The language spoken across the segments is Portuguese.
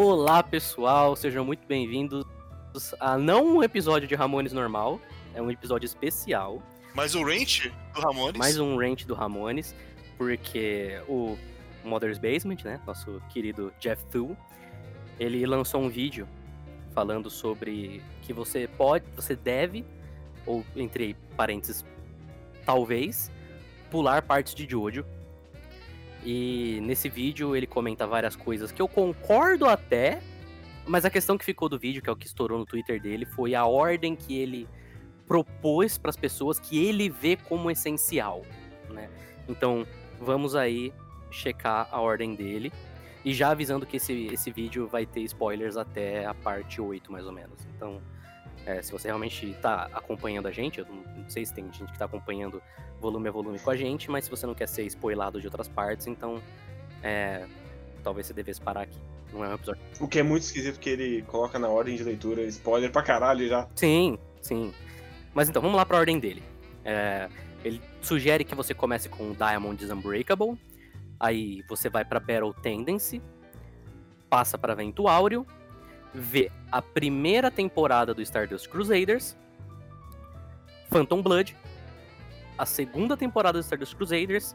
Olá pessoal, sejam muito bem-vindos a não um episódio de Ramones normal, é um episódio especial. Mais um rant do Ramones? Mais um rant do Ramones, porque o Mother's Basement, né, nosso querido Jeff Thew, ele lançou um vídeo falando sobre que você deve, ou entre parênteses, talvez, pular partes de Jojo. E nesse vídeo ele comenta várias coisas que eu concordo até, mas a questão que ficou do vídeo, que é o que estourou no Twitter dele, foi a ordem que ele propôs para as pessoas que ele vê como essencial, né? Então vamos aí checar a ordem dele. E já avisando que esse vídeo vai ter spoilers até a parte 8, mais ou menos. Então, se você realmente tá acompanhando a gente, eu não sei se tem gente que tá acompanhando volume a volume com a gente, mas se você não quer ser spoilado de outras partes, então, talvez você devesse parar aqui. Não é um episódio. O que é muito esquisito, porque ele coloca na ordem de leitura spoiler pra caralho já. Sim, sim. Mas então, vamos lá pra ordem dele. Ele sugere que você comece com Diamond is Unbreakable. Aí você vai pra Battle Tendency, passa pra Vento Aureo, vê a primeira temporada do Stardust Crusaders, Phantom Blood, a segunda temporada do Stardust Crusaders,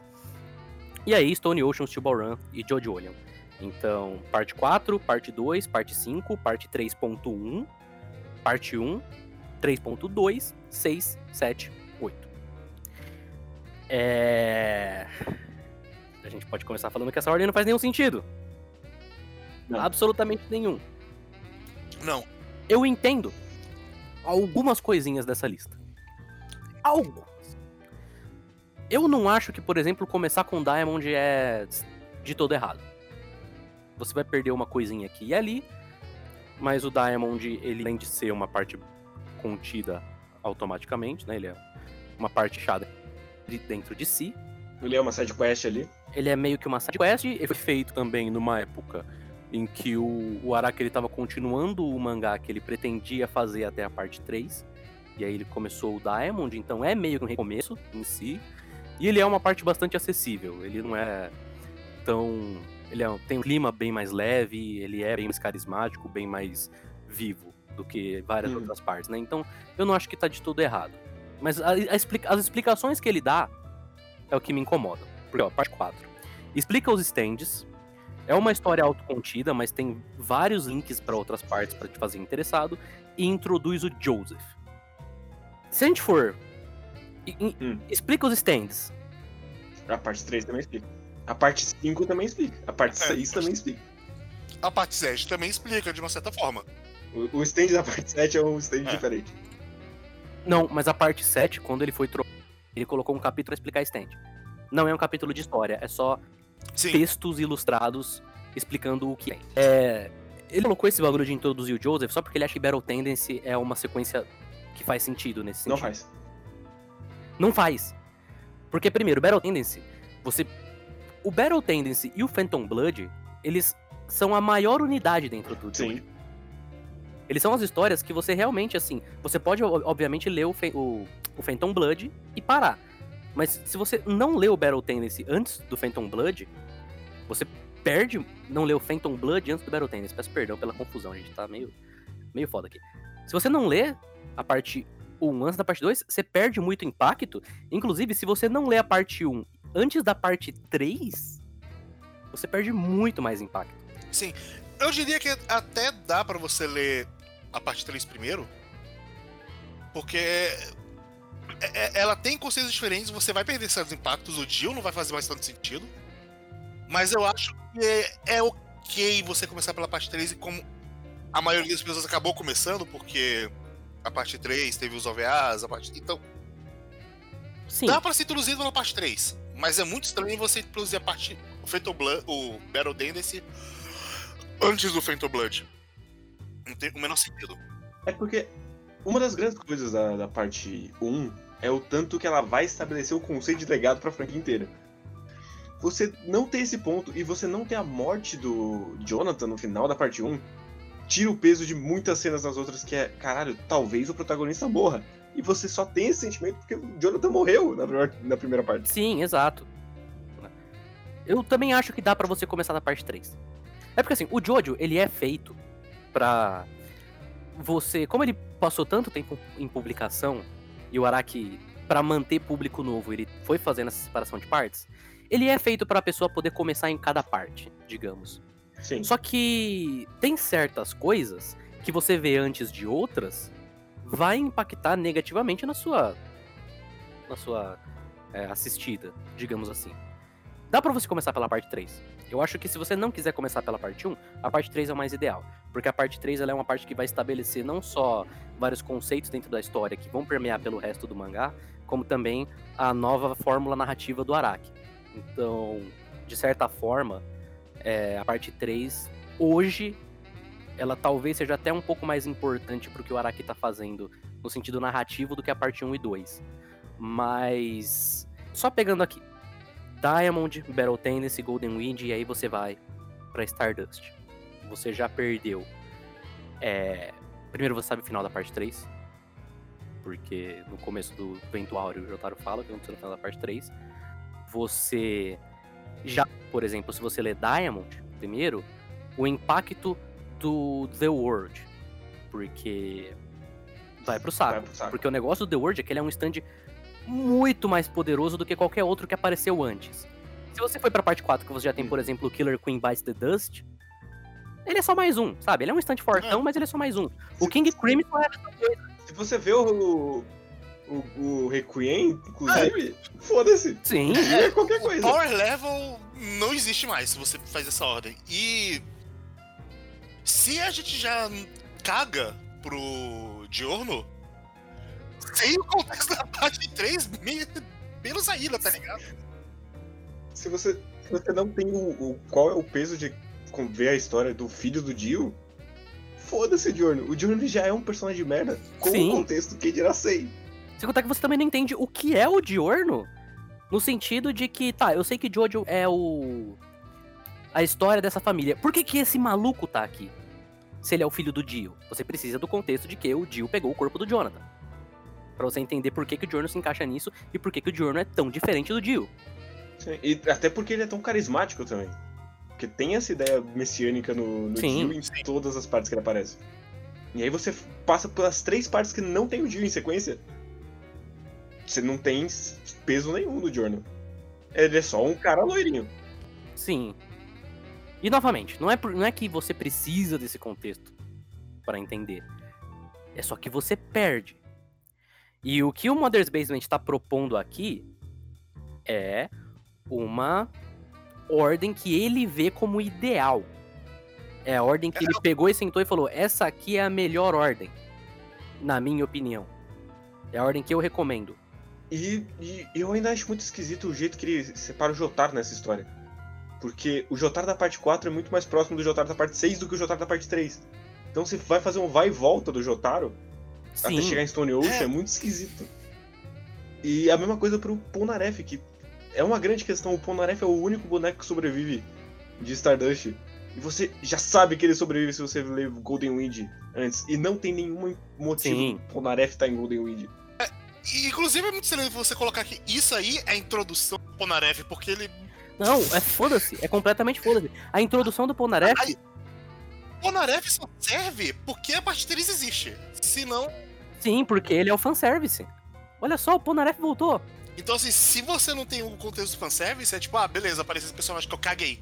e aí Stone Ocean, Steel Ball Run e JoJolion. Então, parte 4, parte 2, parte 5, parte 3.1, parte 1, 3.2, 6, 7, 8. A gente pode começar falando que essa ordem não faz nenhum sentido. Não. Absolutamente nenhum. Não. Eu entendo algumas coisinhas dessa lista. Algumas. Eu não acho que, por exemplo, começar com Diamond é de todo errado. Você vai perder uma coisinha aqui e ali, mas o Diamond, ele, além de ser uma parte contida automaticamente, né? Ele é uma parte fechada dentro de si. Ele é uma sidequest ali. Ele é meio que uma sidequest. Ele foi feito também numa época em que o Araki, ele estava continuando o mangá que ele pretendia fazer até a parte 3. E aí ele começou o Diamond, então é meio que um recomeço em si. E ele é uma parte bastante acessível. Ele não é tão... tem um clima bem mais leve, ele é bem mais carismático, bem mais vivo do que várias outras partes, né? Então eu não acho que tá de tudo errado. Mas as explicações que ele dá é o que me incomoda. Porque, ó, parte 4. Explica os stands. É uma história autocontida, mas tem vários links pra outras partes pra te fazer interessado. E introduz o Joseph. Se a gente for... Explica os stands. A parte 3 também explica. A parte 5 também explica. A parte 6 também explica. A parte 7 também explica, de uma certa forma. O stand da parte 7 é um stand diferente. Não, mas a parte 7, quando ele foi trocado, ele colocou um capítulo pra explicar stand. Não é um capítulo de história, é só textos ilustrados explicando o que tem. Ele colocou esse bagulho de introduzir o Joseph só porque ele acha que Battle Tendency é uma sequência que faz sentido nesse sentido. Não faz. Porque, primeiro, o Battle Tendency e o Phantom Blood, eles são a maior unidade dentro do Jojo. Eles são as histórias que você realmente, assim... Você pode, obviamente, ler o Phantom Blood e parar. Mas se você não lê o Battle Tendency antes do Phantom Blood, você perde... Não lê o Phantom Blood antes do Battle Tendency. Peço perdão pela confusão, gente. Tá meio foda aqui. Se você não lê a parte 1 antes da parte 2, você perde muito impacto. Inclusive, se você não lê a parte 1 antes da parte 3, você perde muito mais impacto. Sim. Eu diria que até dá pra você ler a parte 3 primeiro, porque ela tem conceitos diferentes, você vai perder certos impactos, o Dio não vai fazer mais tanto sentido, mas eu acho que é ok você começar pela parte 3, e como a maioria das pessoas acabou começando, porque a parte 3 teve os OVAs, então... Sim. Dá pra ser introduzido pela parte 3, mas é muito estranho você introduzir a parte... o Battle Tendency antes do Phantom Blood. Não tem o menor sentido. É porque uma das grandes coisas da parte 1 é o tanto que ela vai estabelecer o conceito de legado pra franquia inteira. Você não ter esse ponto e você não ter a morte do Jonathan no final da parte 1 tira o peso de muitas cenas nas outras, que é, caralho, talvez o protagonista morra. E você só tem esse sentimento porque o Jonathan morreu na primeira parte. Sim, exato. Eu também acho que dá pra você começar na parte 3. É porque assim, o Jojo, ele é feito pra você... Como ele passou tanto tempo em publicação, e o Araki, pra manter público novo, ele foi fazendo essa separação de partes, ele é feito pra pessoa poder começar em cada parte, digamos. Sim. Só que tem certas coisas que você vê antes de outras, vai impactar negativamente na sua assistida, digamos assim. Dá pra você começar pela parte 3. Eu acho que se você não quiser começar pela parte 1, a parte 3 é o mais ideal. Porque a parte 3 ela é uma parte que vai estabelecer não só vários conceitos dentro da história que vão permear pelo resto do mangá, como também a nova fórmula narrativa do Araki. Então, de certa forma, a parte 3, hoje, ela talvez seja até um pouco mais importante pro que o Araki tá fazendo no sentido narrativo do que a parte 1 e 2. Mas, só pegando aqui, Diamond, Battle Tendency, Golden Wind, e aí você vai pra Stardust. Você já perdeu. Primeiro você sabe o final da parte 3, porque no começo do Vento Aureo o Jotaro fala que aconteceu no final da parte 3. Você já, por exemplo, se você ler Diamond primeiro, o impacto do The World, porque vai pro saco. Porque o negócio do The World é que ele é um stand muito mais poderoso do que qualquer outro que apareceu antes. Se você foi pra parte 4, que você já tem, por exemplo, o Killer Queen Bites the Dust, ele é só mais um, sabe? Ele é um instante fortão, mas ele é só mais um. O King Crimson é a mesma coisa. Se você vê o Requiem, inclusive, foda-se. Sim. É qualquer coisa. O Power Level não existe mais se você faz essa ordem. E se a gente já caga pro Giorno, sem o contexto da parte 3, menos a ilha, tá ligado? Se você não tem qual é o peso de ver a história do filho do Dio, foda-se o Giorno. O Giorno já é um personagem de merda com o contexto que dirá sei. Sem contar que você também não entende o que é o Giorno, no sentido de que, tá, eu sei que Jojo é a história dessa família. Por que esse maluco tá aqui? Se ele é o filho do Dio, você precisa do contexto de que o Dio pegou o corpo do Jonathan. Pra você entender por que o Giorno se encaixa nisso e por que o Giorno é tão diferente do Dio. Sim, e até porque ele é tão carismático também. Porque tem essa ideia messiânica no Dio em todas as partes que ele aparece. E aí você passa pelas 3 partes que não tem o Dio em sequência. Você não tem peso nenhum no Giorno. Ele é só um cara loirinho. Sim. E novamente, não é que você precisa desse contexto pra entender. É só que você perde. E o que o Mother's Basement está propondo aqui é uma ordem que ele vê como ideal. É a ordem que ele pegou e sentou e falou, essa aqui é a melhor ordem, na minha opinião. É a ordem que eu recomendo. E eu ainda acho muito esquisito o jeito que ele separa o Jotaro nessa história. Porque o Jotaro da parte 4 é muito mais próximo do Jotaro da parte 6 do que o Jotaro da parte 3. Então você vai fazer um vai e volta do Jotaro. Sim. Até chegar em Stone Ocean é muito esquisito. E a mesma coisa pro Polnareff, que é uma grande questão. O Polnareff é o único boneco que sobrevive de Stardust. E você já sabe que ele sobrevive se você ler Golden Wind antes. E não tem nenhum motivo pro Polnareff estar em Golden Wind. Inclusive é muito estranho você colocar que isso aí é a introdução do Polnareff, porque ele... Não, é foda-se. É completamente foda-se. A introdução do Polnareff... O Polnareff só serve porque a parte 3 existe. Se não... Sim, porque ele é o fanservice. Olha só, o Polnareff voltou. Então, assim, se você não tem um contexto de fanservice, é tipo, ah, beleza, apareceu esse personagem que eu caguei.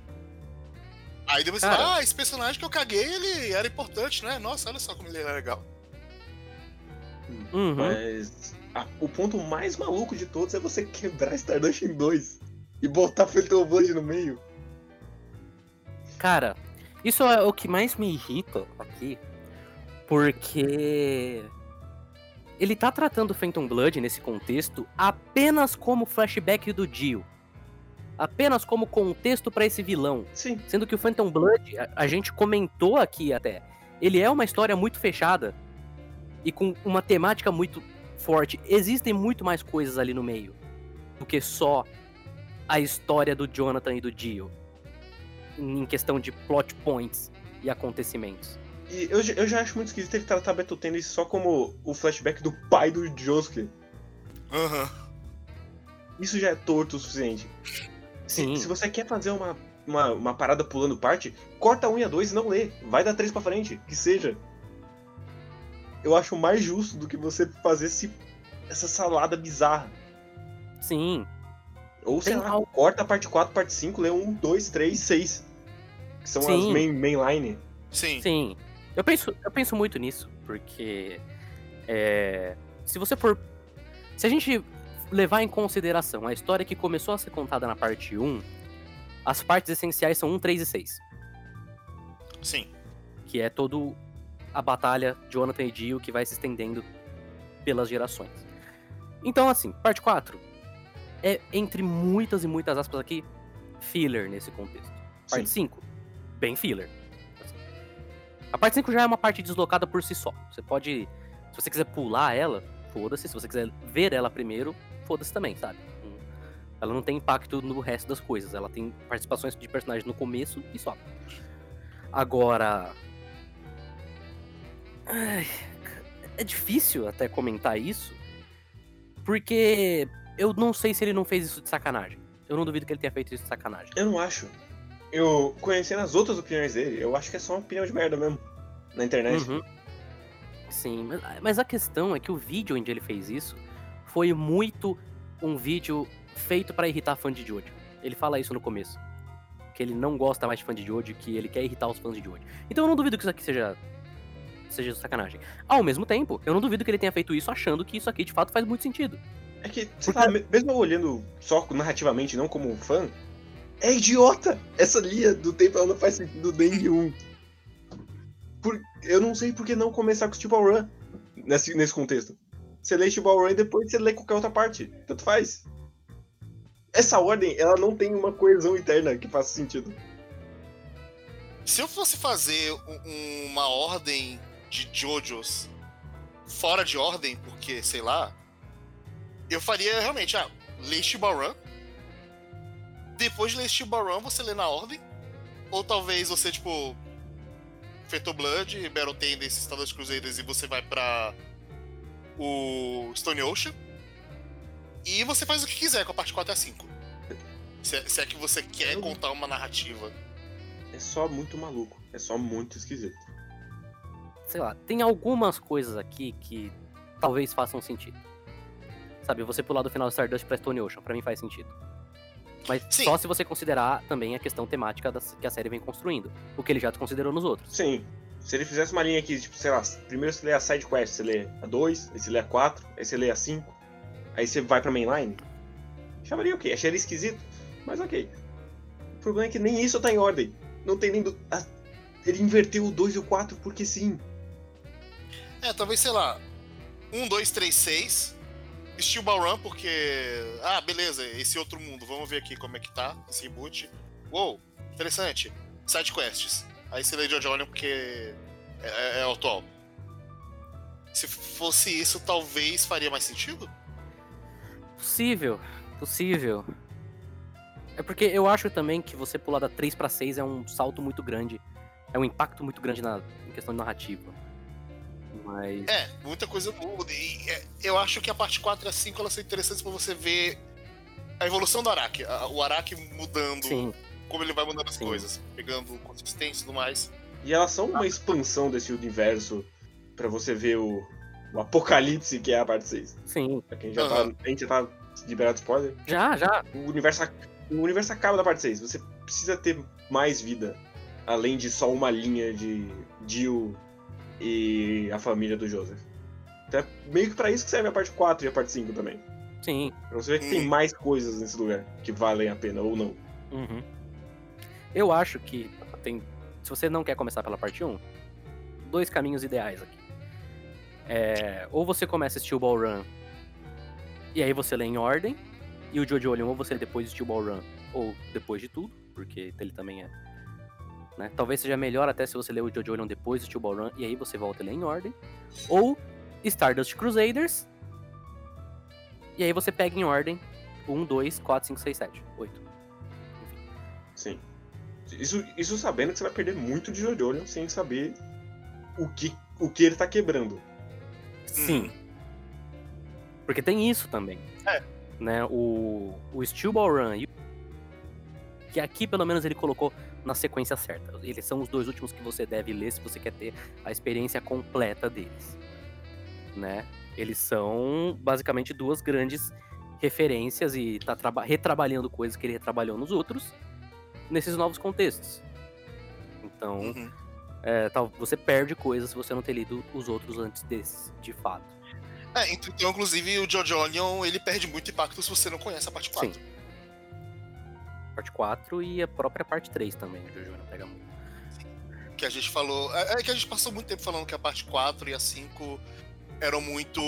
Aí depois você fala, ah, esse personagem que eu caguei, ele era importante, né? Nossa, olha só como ele era legal. Uhum. Mas o ponto mais maluco de todos é você quebrar Stardust em 2 e botar Phantom Blood no meio. Cara... Isso é o que mais me irrita aqui, porque ele tá tratando o Phantom Blood nesse contexto apenas como flashback do Dio. Apenas como contexto pra esse vilão. Sim. Sendo que o Phantom Blood, a gente comentou aqui até, ele é uma história muito fechada e com uma temática muito forte. Existem muito mais coisas ali no meio do que só a história do Jonathan e do Dio. Em questão de plot points e acontecimentos. E eu já acho muito esquisito ele tratar Battle Tendency só como o flashback do pai do Josuke. Aham. Isso já é torto o suficiente. Sim. Se você quer fazer uma uma parada pulando parte, corta a 1 e a 2 e não lê. Vai dar 3 pra frente, que seja. Eu acho mais justo do que você fazer essa salada bizarra. Sim. Ou, sei lá, corta a parte 4, parte 5, lê 1, 2, 3, 6. Que são as mainline. Sim. Sim. Eu penso muito nisso, porque... se você for... Se a gente levar em consideração a história que começou a ser contada na parte 1, as partes essenciais são 1, 3 e 6. Sim. Que é todo... a batalha Jonathan e Dio que vai se estendendo pelas gerações. Então, assim, parte 4 é, entre muitas e muitas aspas aqui, filler nesse contexto. Parte 5, bem filler. A parte 5 já é uma parte deslocada por si só. Você pode, se você quiser pular ela, foda-se. Se você quiser ver ela primeiro, foda-se também, sabe? Ela não tem impacto no resto das coisas. Ela tem participações de personagens no começo e só. Agora... é difícil até comentar isso, porque eu não sei se ele não fez isso de sacanagem. Eu não duvido que ele tenha feito isso de sacanagem. Eu não acho. Eu, conhecendo as outras opiniões dele, eu acho que é só uma opinião de merda mesmo, na internet. Uhum. Sim, mas a questão é que o vídeo onde ele fez isso foi muito um vídeo feito pra irritar fã de Jojo. Ele fala isso no começo, que ele não gosta mais de fã de Jojo, que ele quer irritar os fãs de Jojo. Então eu não duvido que isso aqui seja sacanagem. Ao mesmo tempo, eu não duvido que ele tenha feito isso achando que isso aqui de fato faz muito sentido. É que, sei lá, mesmo olhando só narrativamente, não como um fã, é idiota! Essa linha do tempo ela não faz sentido nenhum. Eu não sei por que não começar com o Steel Ball Run nesse contexto. Você lê Steel Ball Run e depois você lê qualquer outra parte. Tanto faz. Essa ordem, ela não tem uma coesão interna que faça sentido. Se eu fosse fazer uma ordem de Jojos fora de ordem, porque, sei lá, eu faria realmente, lê Steel Ball Run, depois de ler Steel Ball Run você lê na ordem, ou talvez você, tipo, Phantom Blood, Battle Tendency, Stardust Crusaders, e você vai pra o Stone Ocean, e você faz o que quiser com a parte 4 a 5, se é que você quer contar uma narrativa. É só muito maluco, é só muito esquisito. Sei lá, tem algumas coisas aqui que talvez façam sentido. Sabe, você pular do final de Stardust pra Stone Ocean, pra mim faz sentido. Mas sim, só se você considerar também a questão temática que a série vem construindo, o que ele já considerou nos outros. Sim, se ele fizesse uma linha aqui, tipo, sei lá, primeiro você lê a side quest, você lê a 2, aí você lê a 4, aí você lê a 5, aí você vai pra mainline, chamaria ok, acharia esquisito, mas ok. O problema é que nem isso tá em ordem, não tem nem... Ele inverteu o 2 e o 4 porque sim. É, talvez, sei lá, 1, 2, 3, 6, Steel Ball Run, porque... Ah, beleza, esse outro mundo, vamos ver aqui como é que tá, esse reboot. Uou, interessante. Side quests. Aí você lê JoJolion porque é o atual. Se fosse isso, talvez faria mais sentido? Possível. É porque eu acho também que você pular da 3 pra 6 é um salto muito grande, é um impacto muito grande em questão de narrativa. Mas... É, muita coisa muda. E eu acho que a parte 4 e a 5 elas são interessantes pra você ver a evolução do Araki. O Araki mudando, sim, como ele vai mudando as coisas, pegando consistência e tudo mais. E elas são uma expansão desse universo pra você ver o apocalipse que é a parte 6. Sim. A gente já tá liberado spoiler. Já. O universo acaba da parte 6. Você precisa ter mais vida, além de só uma linha de Dio e a família do Joseph. Então é meio que pra isso que serve a parte 4 e a parte 5 também. Sim. Pra você ver que tem mais coisas nesse lugar que valem a pena ou não. Uhum. Eu acho que se você não quer começar pela parte 1, dois caminhos ideais aqui. Ou você começa Steel Ball Run e aí você lê em ordem, e o JoJolion ou você lê depois Steel Ball Run ou depois de tudo, porque ele também é... Né? Talvez seja melhor até se você ler o JoJolion depois do Steel Ball Run e aí você volta ele em ordem. Ou Stardust Crusaders e aí você pega em ordem 1, 2, 4, 5, 6, 7, 8. Enfim. Sim. Isso sabendo que você vai perder muito de JoJolion sem saber o que ele tá quebrando. Sim. Porque tem isso também. Né? O Steel Ball Run e que aqui pelo menos ele colocou na sequência certa. Eles são os dois últimos que você deve ler se você quer ter a experiência completa deles, né? Eles são basicamente duas grandes referências e tá retrabalhando coisas que ele retrabalhou nos outros, nesses novos contextos. Então, você perde coisas se você não ter lido os outros antes desses, de fato. É, então, inclusive, o JoJolion, ele perde muito impacto se você não conhece a parte 4. Sim. Parte 4 e a própria parte 3 também, o JoJolion pega muito. Sim. Que a gente falou... É que a gente passou muito tempo falando que a parte 4 e a 5 eram muito...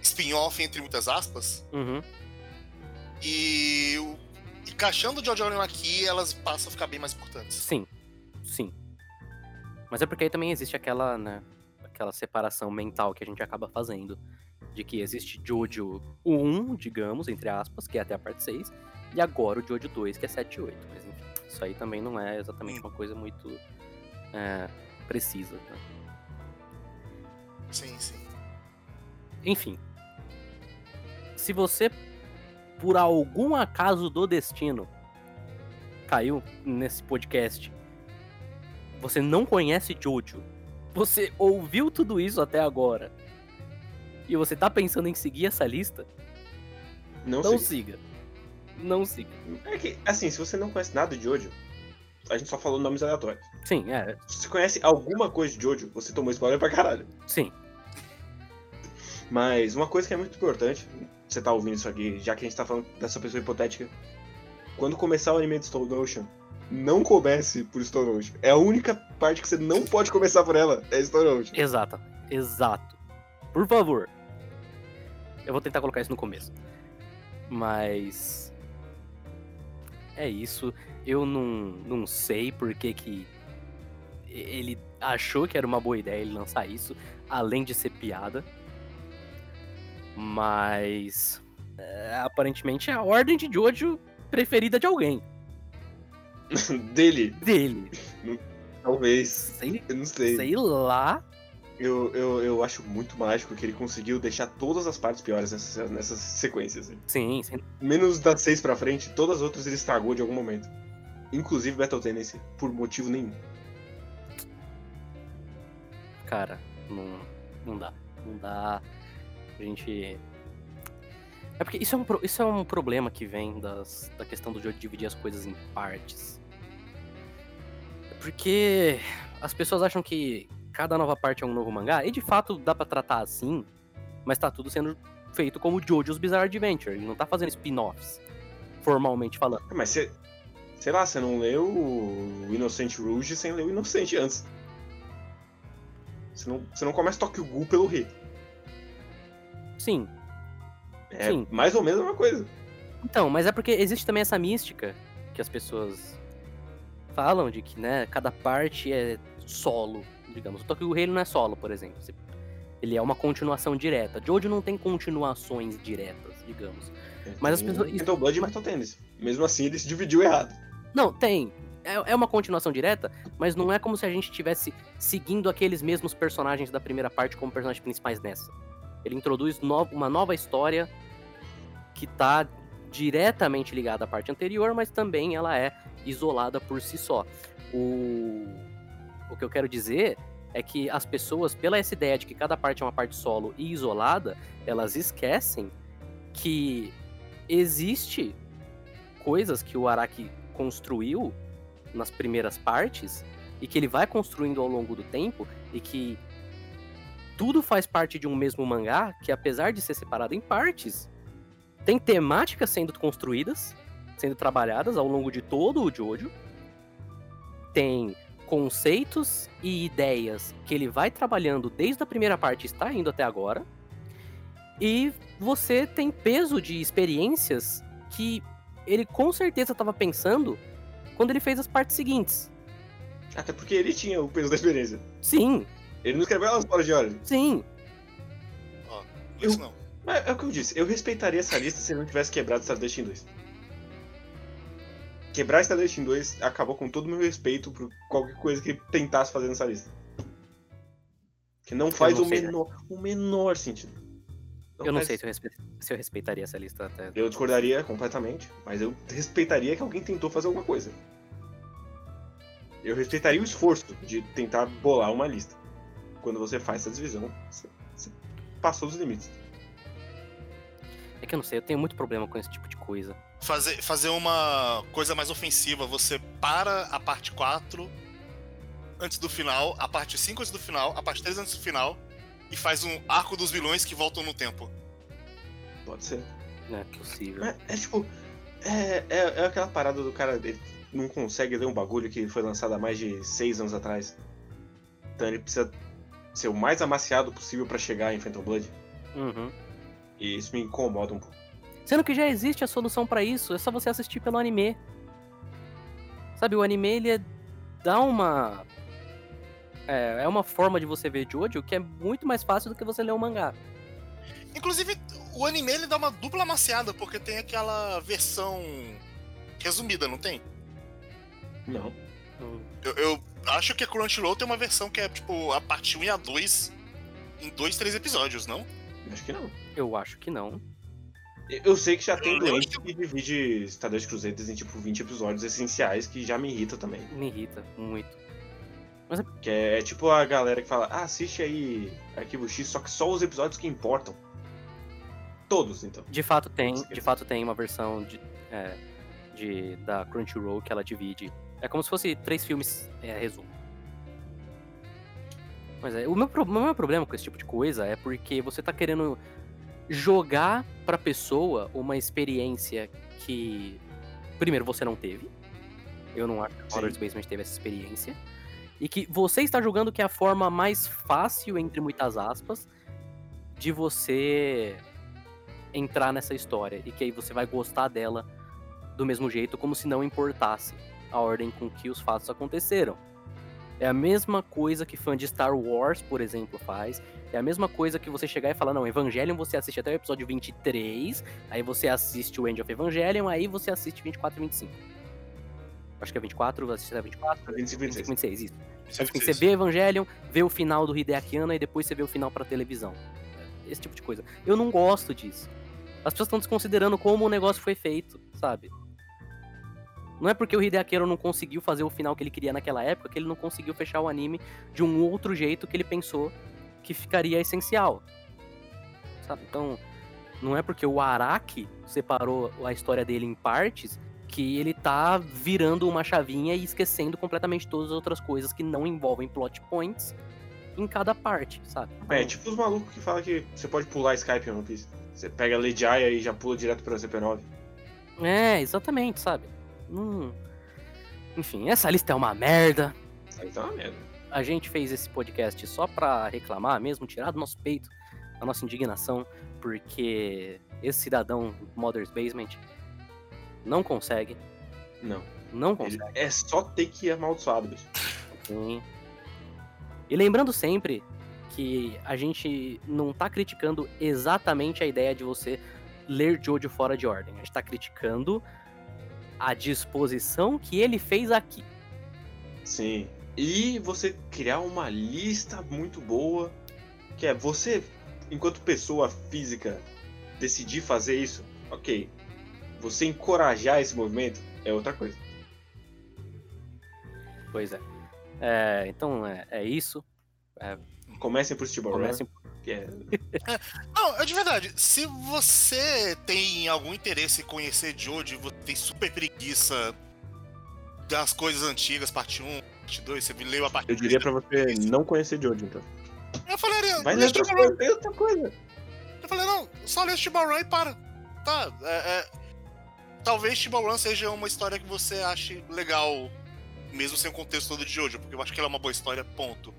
spin-off, entre muitas aspas. Uhum. E encaixando o JoJolion aqui, elas passam a ficar bem mais importantes. Sim, sim. Mas é porque aí também existe aquela, né, aquela separação mental que a gente acaba fazendo, de que existe Jojo 1, digamos, entre aspas, que é até a parte 6, e agora o Jojo 2, que é 7 e 8. Mas enfim, isso aí também não é exatamente uma coisa muito precisa. Né? Sim, sim. Enfim. Se você, por algum acaso do destino, caiu nesse podcast, você não conhece Jojo, você ouviu tudo isso até agora, e você tá pensando em seguir essa lista, não siga. Não siga. É que, assim, se você não conhece nada de Jojo, a gente só falou nomes aleatórios. Sim, é. Se você conhece alguma coisa de Jojo, você tomou spoiler pra caralho. Sim. Mas uma coisa que é muito importante, você tá ouvindo isso aqui, já que a gente tá falando dessa pessoa hipotética, quando começar o anime de Stone Ocean, não comece por Stone Ocean. É a única parte que você não pode começar por ela, é Stone Ocean. Exato, exato. Por favor. Eu vou tentar colocar isso no começo. Mas... é isso. Eu não sei por que ele achou que era uma boa ideia ele lançar isso, além de ser piada. Mas, aparentemente, é a ordem de Jojo preferida de alguém. Dele. Talvez. Eu não sei. Sei lá. Eu acho muito mágico que ele conseguiu deixar todas as partes piores nessas sequências. Hein? Sim. Menos das 6 pra frente, todas as outras ele estragou de algum momento. Inclusive Battle Tendency, por motivo nenhum. Cara, não dá. A gente... é porque isso é um problema que vem da questão do Jojo dividir as coisas em partes. É porque as pessoas acham que cada nova parte é um novo mangá, e de fato dá pra tratar assim, mas tá tudo sendo feito como JoJo's Bizarre Adventure. Ele não tá fazendo spin-offs, formalmente falando. Mas você... sei lá, você não leu o Innocent Rouge sem ler o Innocent antes. Você não começa Tokyo Ghoul pelo rei. Sim. É sim. Mais ou menos a mesma coisa. Então, mas é porque existe também essa mística que as pessoas falam de que, né, cada parte é solo, digamos. O Tokyo Ghoul não é solo, por exemplo. Ele é uma continuação direta. Jojo não tem continuações diretas, digamos. Mas as pessoas... Phantom Blood e Battle Tendency. Mesmo assim, ele se dividiu errado. Não, tem. É uma continuação direta, mas não é como se a gente estivesse seguindo aqueles mesmos personagens da primeira parte como personagens principais nessa. Ele introduz uma nova história que está diretamente ligada à parte anterior, mas também ela é isolada por si só. O que eu quero dizer é que as pessoas, pela essa ideia de que cada parte é uma parte solo e isolada, elas esquecem que existe coisas que o Araki construiu nas primeiras partes e que ele vai construindo ao longo do tempo e que tudo faz parte de um mesmo mangá, que apesar de ser separado em partes, tem temáticas sendo construídas, sendo trabalhadas ao longo de todo o Jojo. Tem conceitos e ideias que ele vai trabalhando desde a primeira parte e está indo até agora. E você tem peso de experiências que ele com certeza estava pensando quando ele fez as partes seguintes. Até porque ele tinha o peso da experiência. Sim. Ele não escreveu elas fora de ordem? Sim. Ó, isso não. Mas é o que eu disse, eu respeitaria essa lista se ele não tivesse quebrado Stardust 2. Quebrar Stardust 2 acabou com todo o meu respeito por qualquer coisa que ele tentasse fazer nessa lista. Que não faz o menor sentido. Então, eu não sei se eu respeitaria essa lista até. Eu discordaria completamente, mas eu respeitaria que alguém tentou fazer alguma coisa. Eu respeitaria o esforço de tentar bolar uma lista. Quando você faz essa divisão, você passou dos limites. É que eu não sei, eu tenho muito problema com esse tipo de coisa. Fazer uma coisa mais ofensiva, você para a parte 4 antes do final, a parte 5 antes do final, a parte 3 antes do final, e faz um arco dos vilões que voltam no tempo. Pode ser. Não é possível. É tipo... É aquela parada do cara, ele não consegue ler um bagulho que foi lançado há mais de 6 anos atrás. Então ele precisa ser o mais amaciado possível pra chegar em Phantom Blood. Uhum. E isso me incomoda um pouco. Sendo que já existe a solução pra isso, é só você assistir pelo anime. Sabe, o anime, ele dá uma... É uma forma de você ver Jojo que é muito mais fácil do que você ler o mangá. Inclusive, o anime, ele dá uma dupla amaciada, porque tem aquela versão resumida, não tem? Não. Eu acho que a Crunchyroll tem uma versão que é, tipo, a parte 1 e a 2 em 2, 3 episódios, não? Acho que não. Eu acho que não. Eu sei que já tem doente que divide Stardust Crusaders em, tipo, 20 episódios essenciais, que já me irrita também. Me irrita, muito. Mas... Que é tipo a galera que fala, assiste aí Arquivo X, só que só os episódios que importam. Todos, então. De fato tem uma versão da Crunchyroll que ela divide. É como se fosse 3 filmes resumo. Mas o meu problema com esse tipo de coisa é porque você tá querendo jogar pra pessoa uma experiência que, primeiro, você não teve. Eu não acho que Mother's Basement teve essa experiência. E que você está julgando que é a forma mais fácil, entre muitas aspas, de você entrar nessa história. E que aí você vai gostar dela do mesmo jeito, como se não importasse a ordem com que os fatos aconteceram. É a mesma coisa que fã de Star Wars, por exemplo, faz. É a mesma coisa que você chegar e falar, não, Evangelion você assiste até o episódio 23, aí você assiste o End of Evangelion, aí você assiste 24 e 25. Acho que é 24, assiste até 24, 25, 26. 26, isso. 25, 26. Você vê Evangelion, vê o final do Hideaki Anno e depois você vê o final pra televisão. Esse tipo de coisa. Eu não gosto disso. As pessoas estão desconsiderando como o negócio foi feito, sabe? Não é porque o Hideaki Anno não conseguiu fazer o final que ele queria naquela época que ele não conseguiu fechar o anime de um outro jeito que ele pensou que ficaria essencial. Sabe? Então, não é porque o Araki separou a história dele em partes que ele tá virando uma chavinha e esquecendo completamente todas as outras coisas que não envolvem plot points em cada parte, sabe? É, tipo os malucos que falam que você pode pular Skype em One Piece. Você pega a Lady Aya e já pula direto pra CP9. É, exatamente, sabe? Enfim, essa lista é uma merda. Essa lista é uma merda. A gente fez esse podcast só pra reclamar mesmo, tirar do nosso peito a nossa indignação, porque esse cidadão Mother's Basement... Não consegue. Não consegue. É só ter que ir amaldiçoado, bicho. Sim. E lembrando sempre que a gente não tá criticando exatamente a ideia de você ler Jojo fora de ordem. A gente tá criticando a disposição que ele fez aqui. Sim. E você criar uma lista muito boa, que é você, enquanto pessoa física, decidir fazer isso, ok. Você encorajar esse movimento é outra coisa. Pois é. Então, é isso. Comecem por Steel Ball Run. Não, de verdade, se você tem algum interesse em conhecer Jojo, você tem super preguiça das coisas antigas, parte 1, parte 2, você leu a parte 1. Eu diria pra você não conhecer Jojo, então. Eu falaria... Vai ler outra coisa. Eu falei, não, só lê Steel Ball Run e para. Tá, Talvez Steel Ball Run seja uma história que você ache legal, mesmo sem o contexto todo de Jojo, porque eu acho que ela é uma boa história, ponto.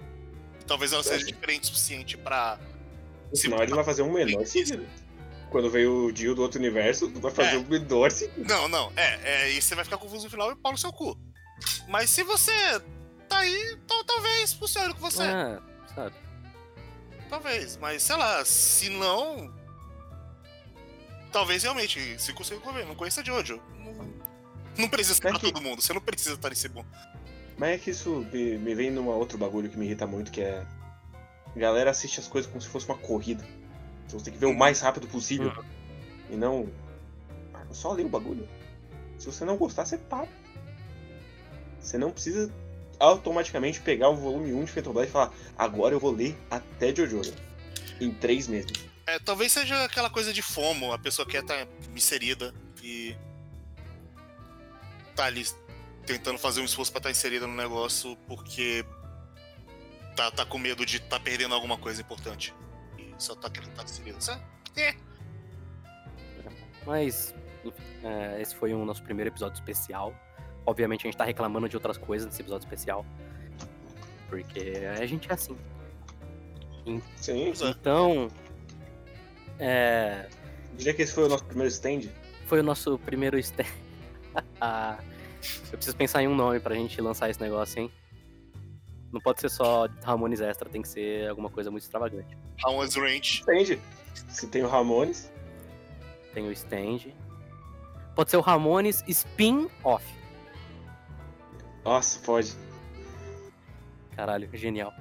Talvez ela seja diferente o suficiente pra... Senão ele vai fazer um menor sentido. Quando veio o Dio do outro universo, vai fazer um menor sentido. Não. E você vai ficar confuso no final e pau no seu cu. Mas se você tá aí, talvez funcione com você. Sabe. Talvez, mas sei lá, se não... Talvez realmente, se consigo não conheça Jojo. Não precisa estar todo mundo, você não precisa estar nesse bom. Mas é que isso me vem num outro bagulho que me irrita muito, que é... A galera assiste as coisas como se fosse uma corrida. Então você tem que ver o mais rápido possível. E não... só lê o bagulho. Se você não gostar, você para. Você não precisa automaticamente pegar o volume 1 de Phantom Blood e falar: agora eu vou ler até JoJolion em 3 meses. É, talvez seja aquela coisa de FOMO. A pessoa quer estar inserida e... tá ali tentando fazer um esforço pra estar inserida no negócio porque tá com medo de tá perdendo alguma coisa importante. E só tá querendo estar inserida. É. Mas esse foi o nosso primeiro episódio especial. Obviamente a gente tá reclamando de outras coisas nesse episódio especial, porque a gente é assim. Sim. Então... diria que esse foi o nosso primeiro stand? Foi o nosso primeiro stand. Eu preciso pensar em um nome pra gente lançar esse negócio, hein? Não pode ser só Ramones Extra, tem que ser alguma coisa muito extravagante. Ramones Range. Stand. Se tem o Ramones... tem o stand. Pode ser o Ramones Spin-Off. Nossa, pode. Caralho, genial.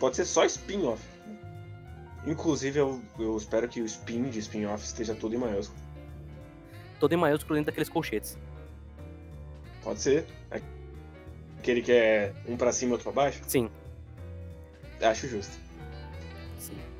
Pode ser só Spin-Off. Inclusive, eu espero que o Spin de Spin-Off esteja todo em maiúsculo. Todo em maiúsculo dentro daqueles colchetes. Pode ser. Aquele que é um pra cima e outro pra baixo? Sim. Acho justo. Sim.